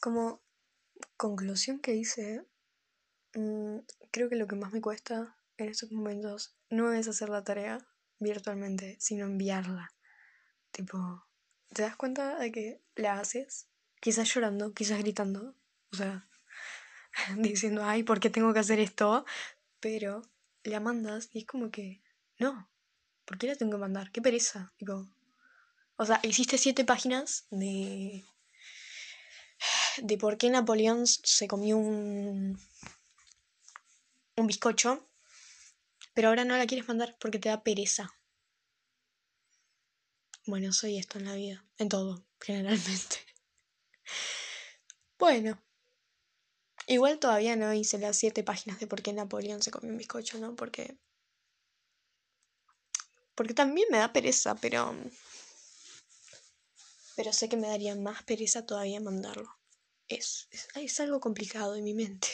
Como conclusión que hice, creo que lo que más me cuesta en estos momentos no es hacer la tarea virtualmente, sino enviarla. Tipo, te das cuenta de que la haces, quizás llorando, quizás gritando, o sea, diciendo, ay, ¿por qué tengo que hacer esto? Pero la mandas y es como que, no, ¿por qué la tengo que mandar? ¡Qué pereza! Tipo, o sea, hiciste 7 páginas de por qué Napoleón se comió un bizcocho, pero ahora no la quieres mandar porque te da pereza. Bueno, soy esto en la vida, en todo, generalmente. Bueno, igual todavía no hice las 7 páginas de por qué Napoleón se comió un bizcocho, ¿no? Porque también me da pereza, pero sé que me daría más pereza todavía mandarlo. Es algo complicado en mi mente.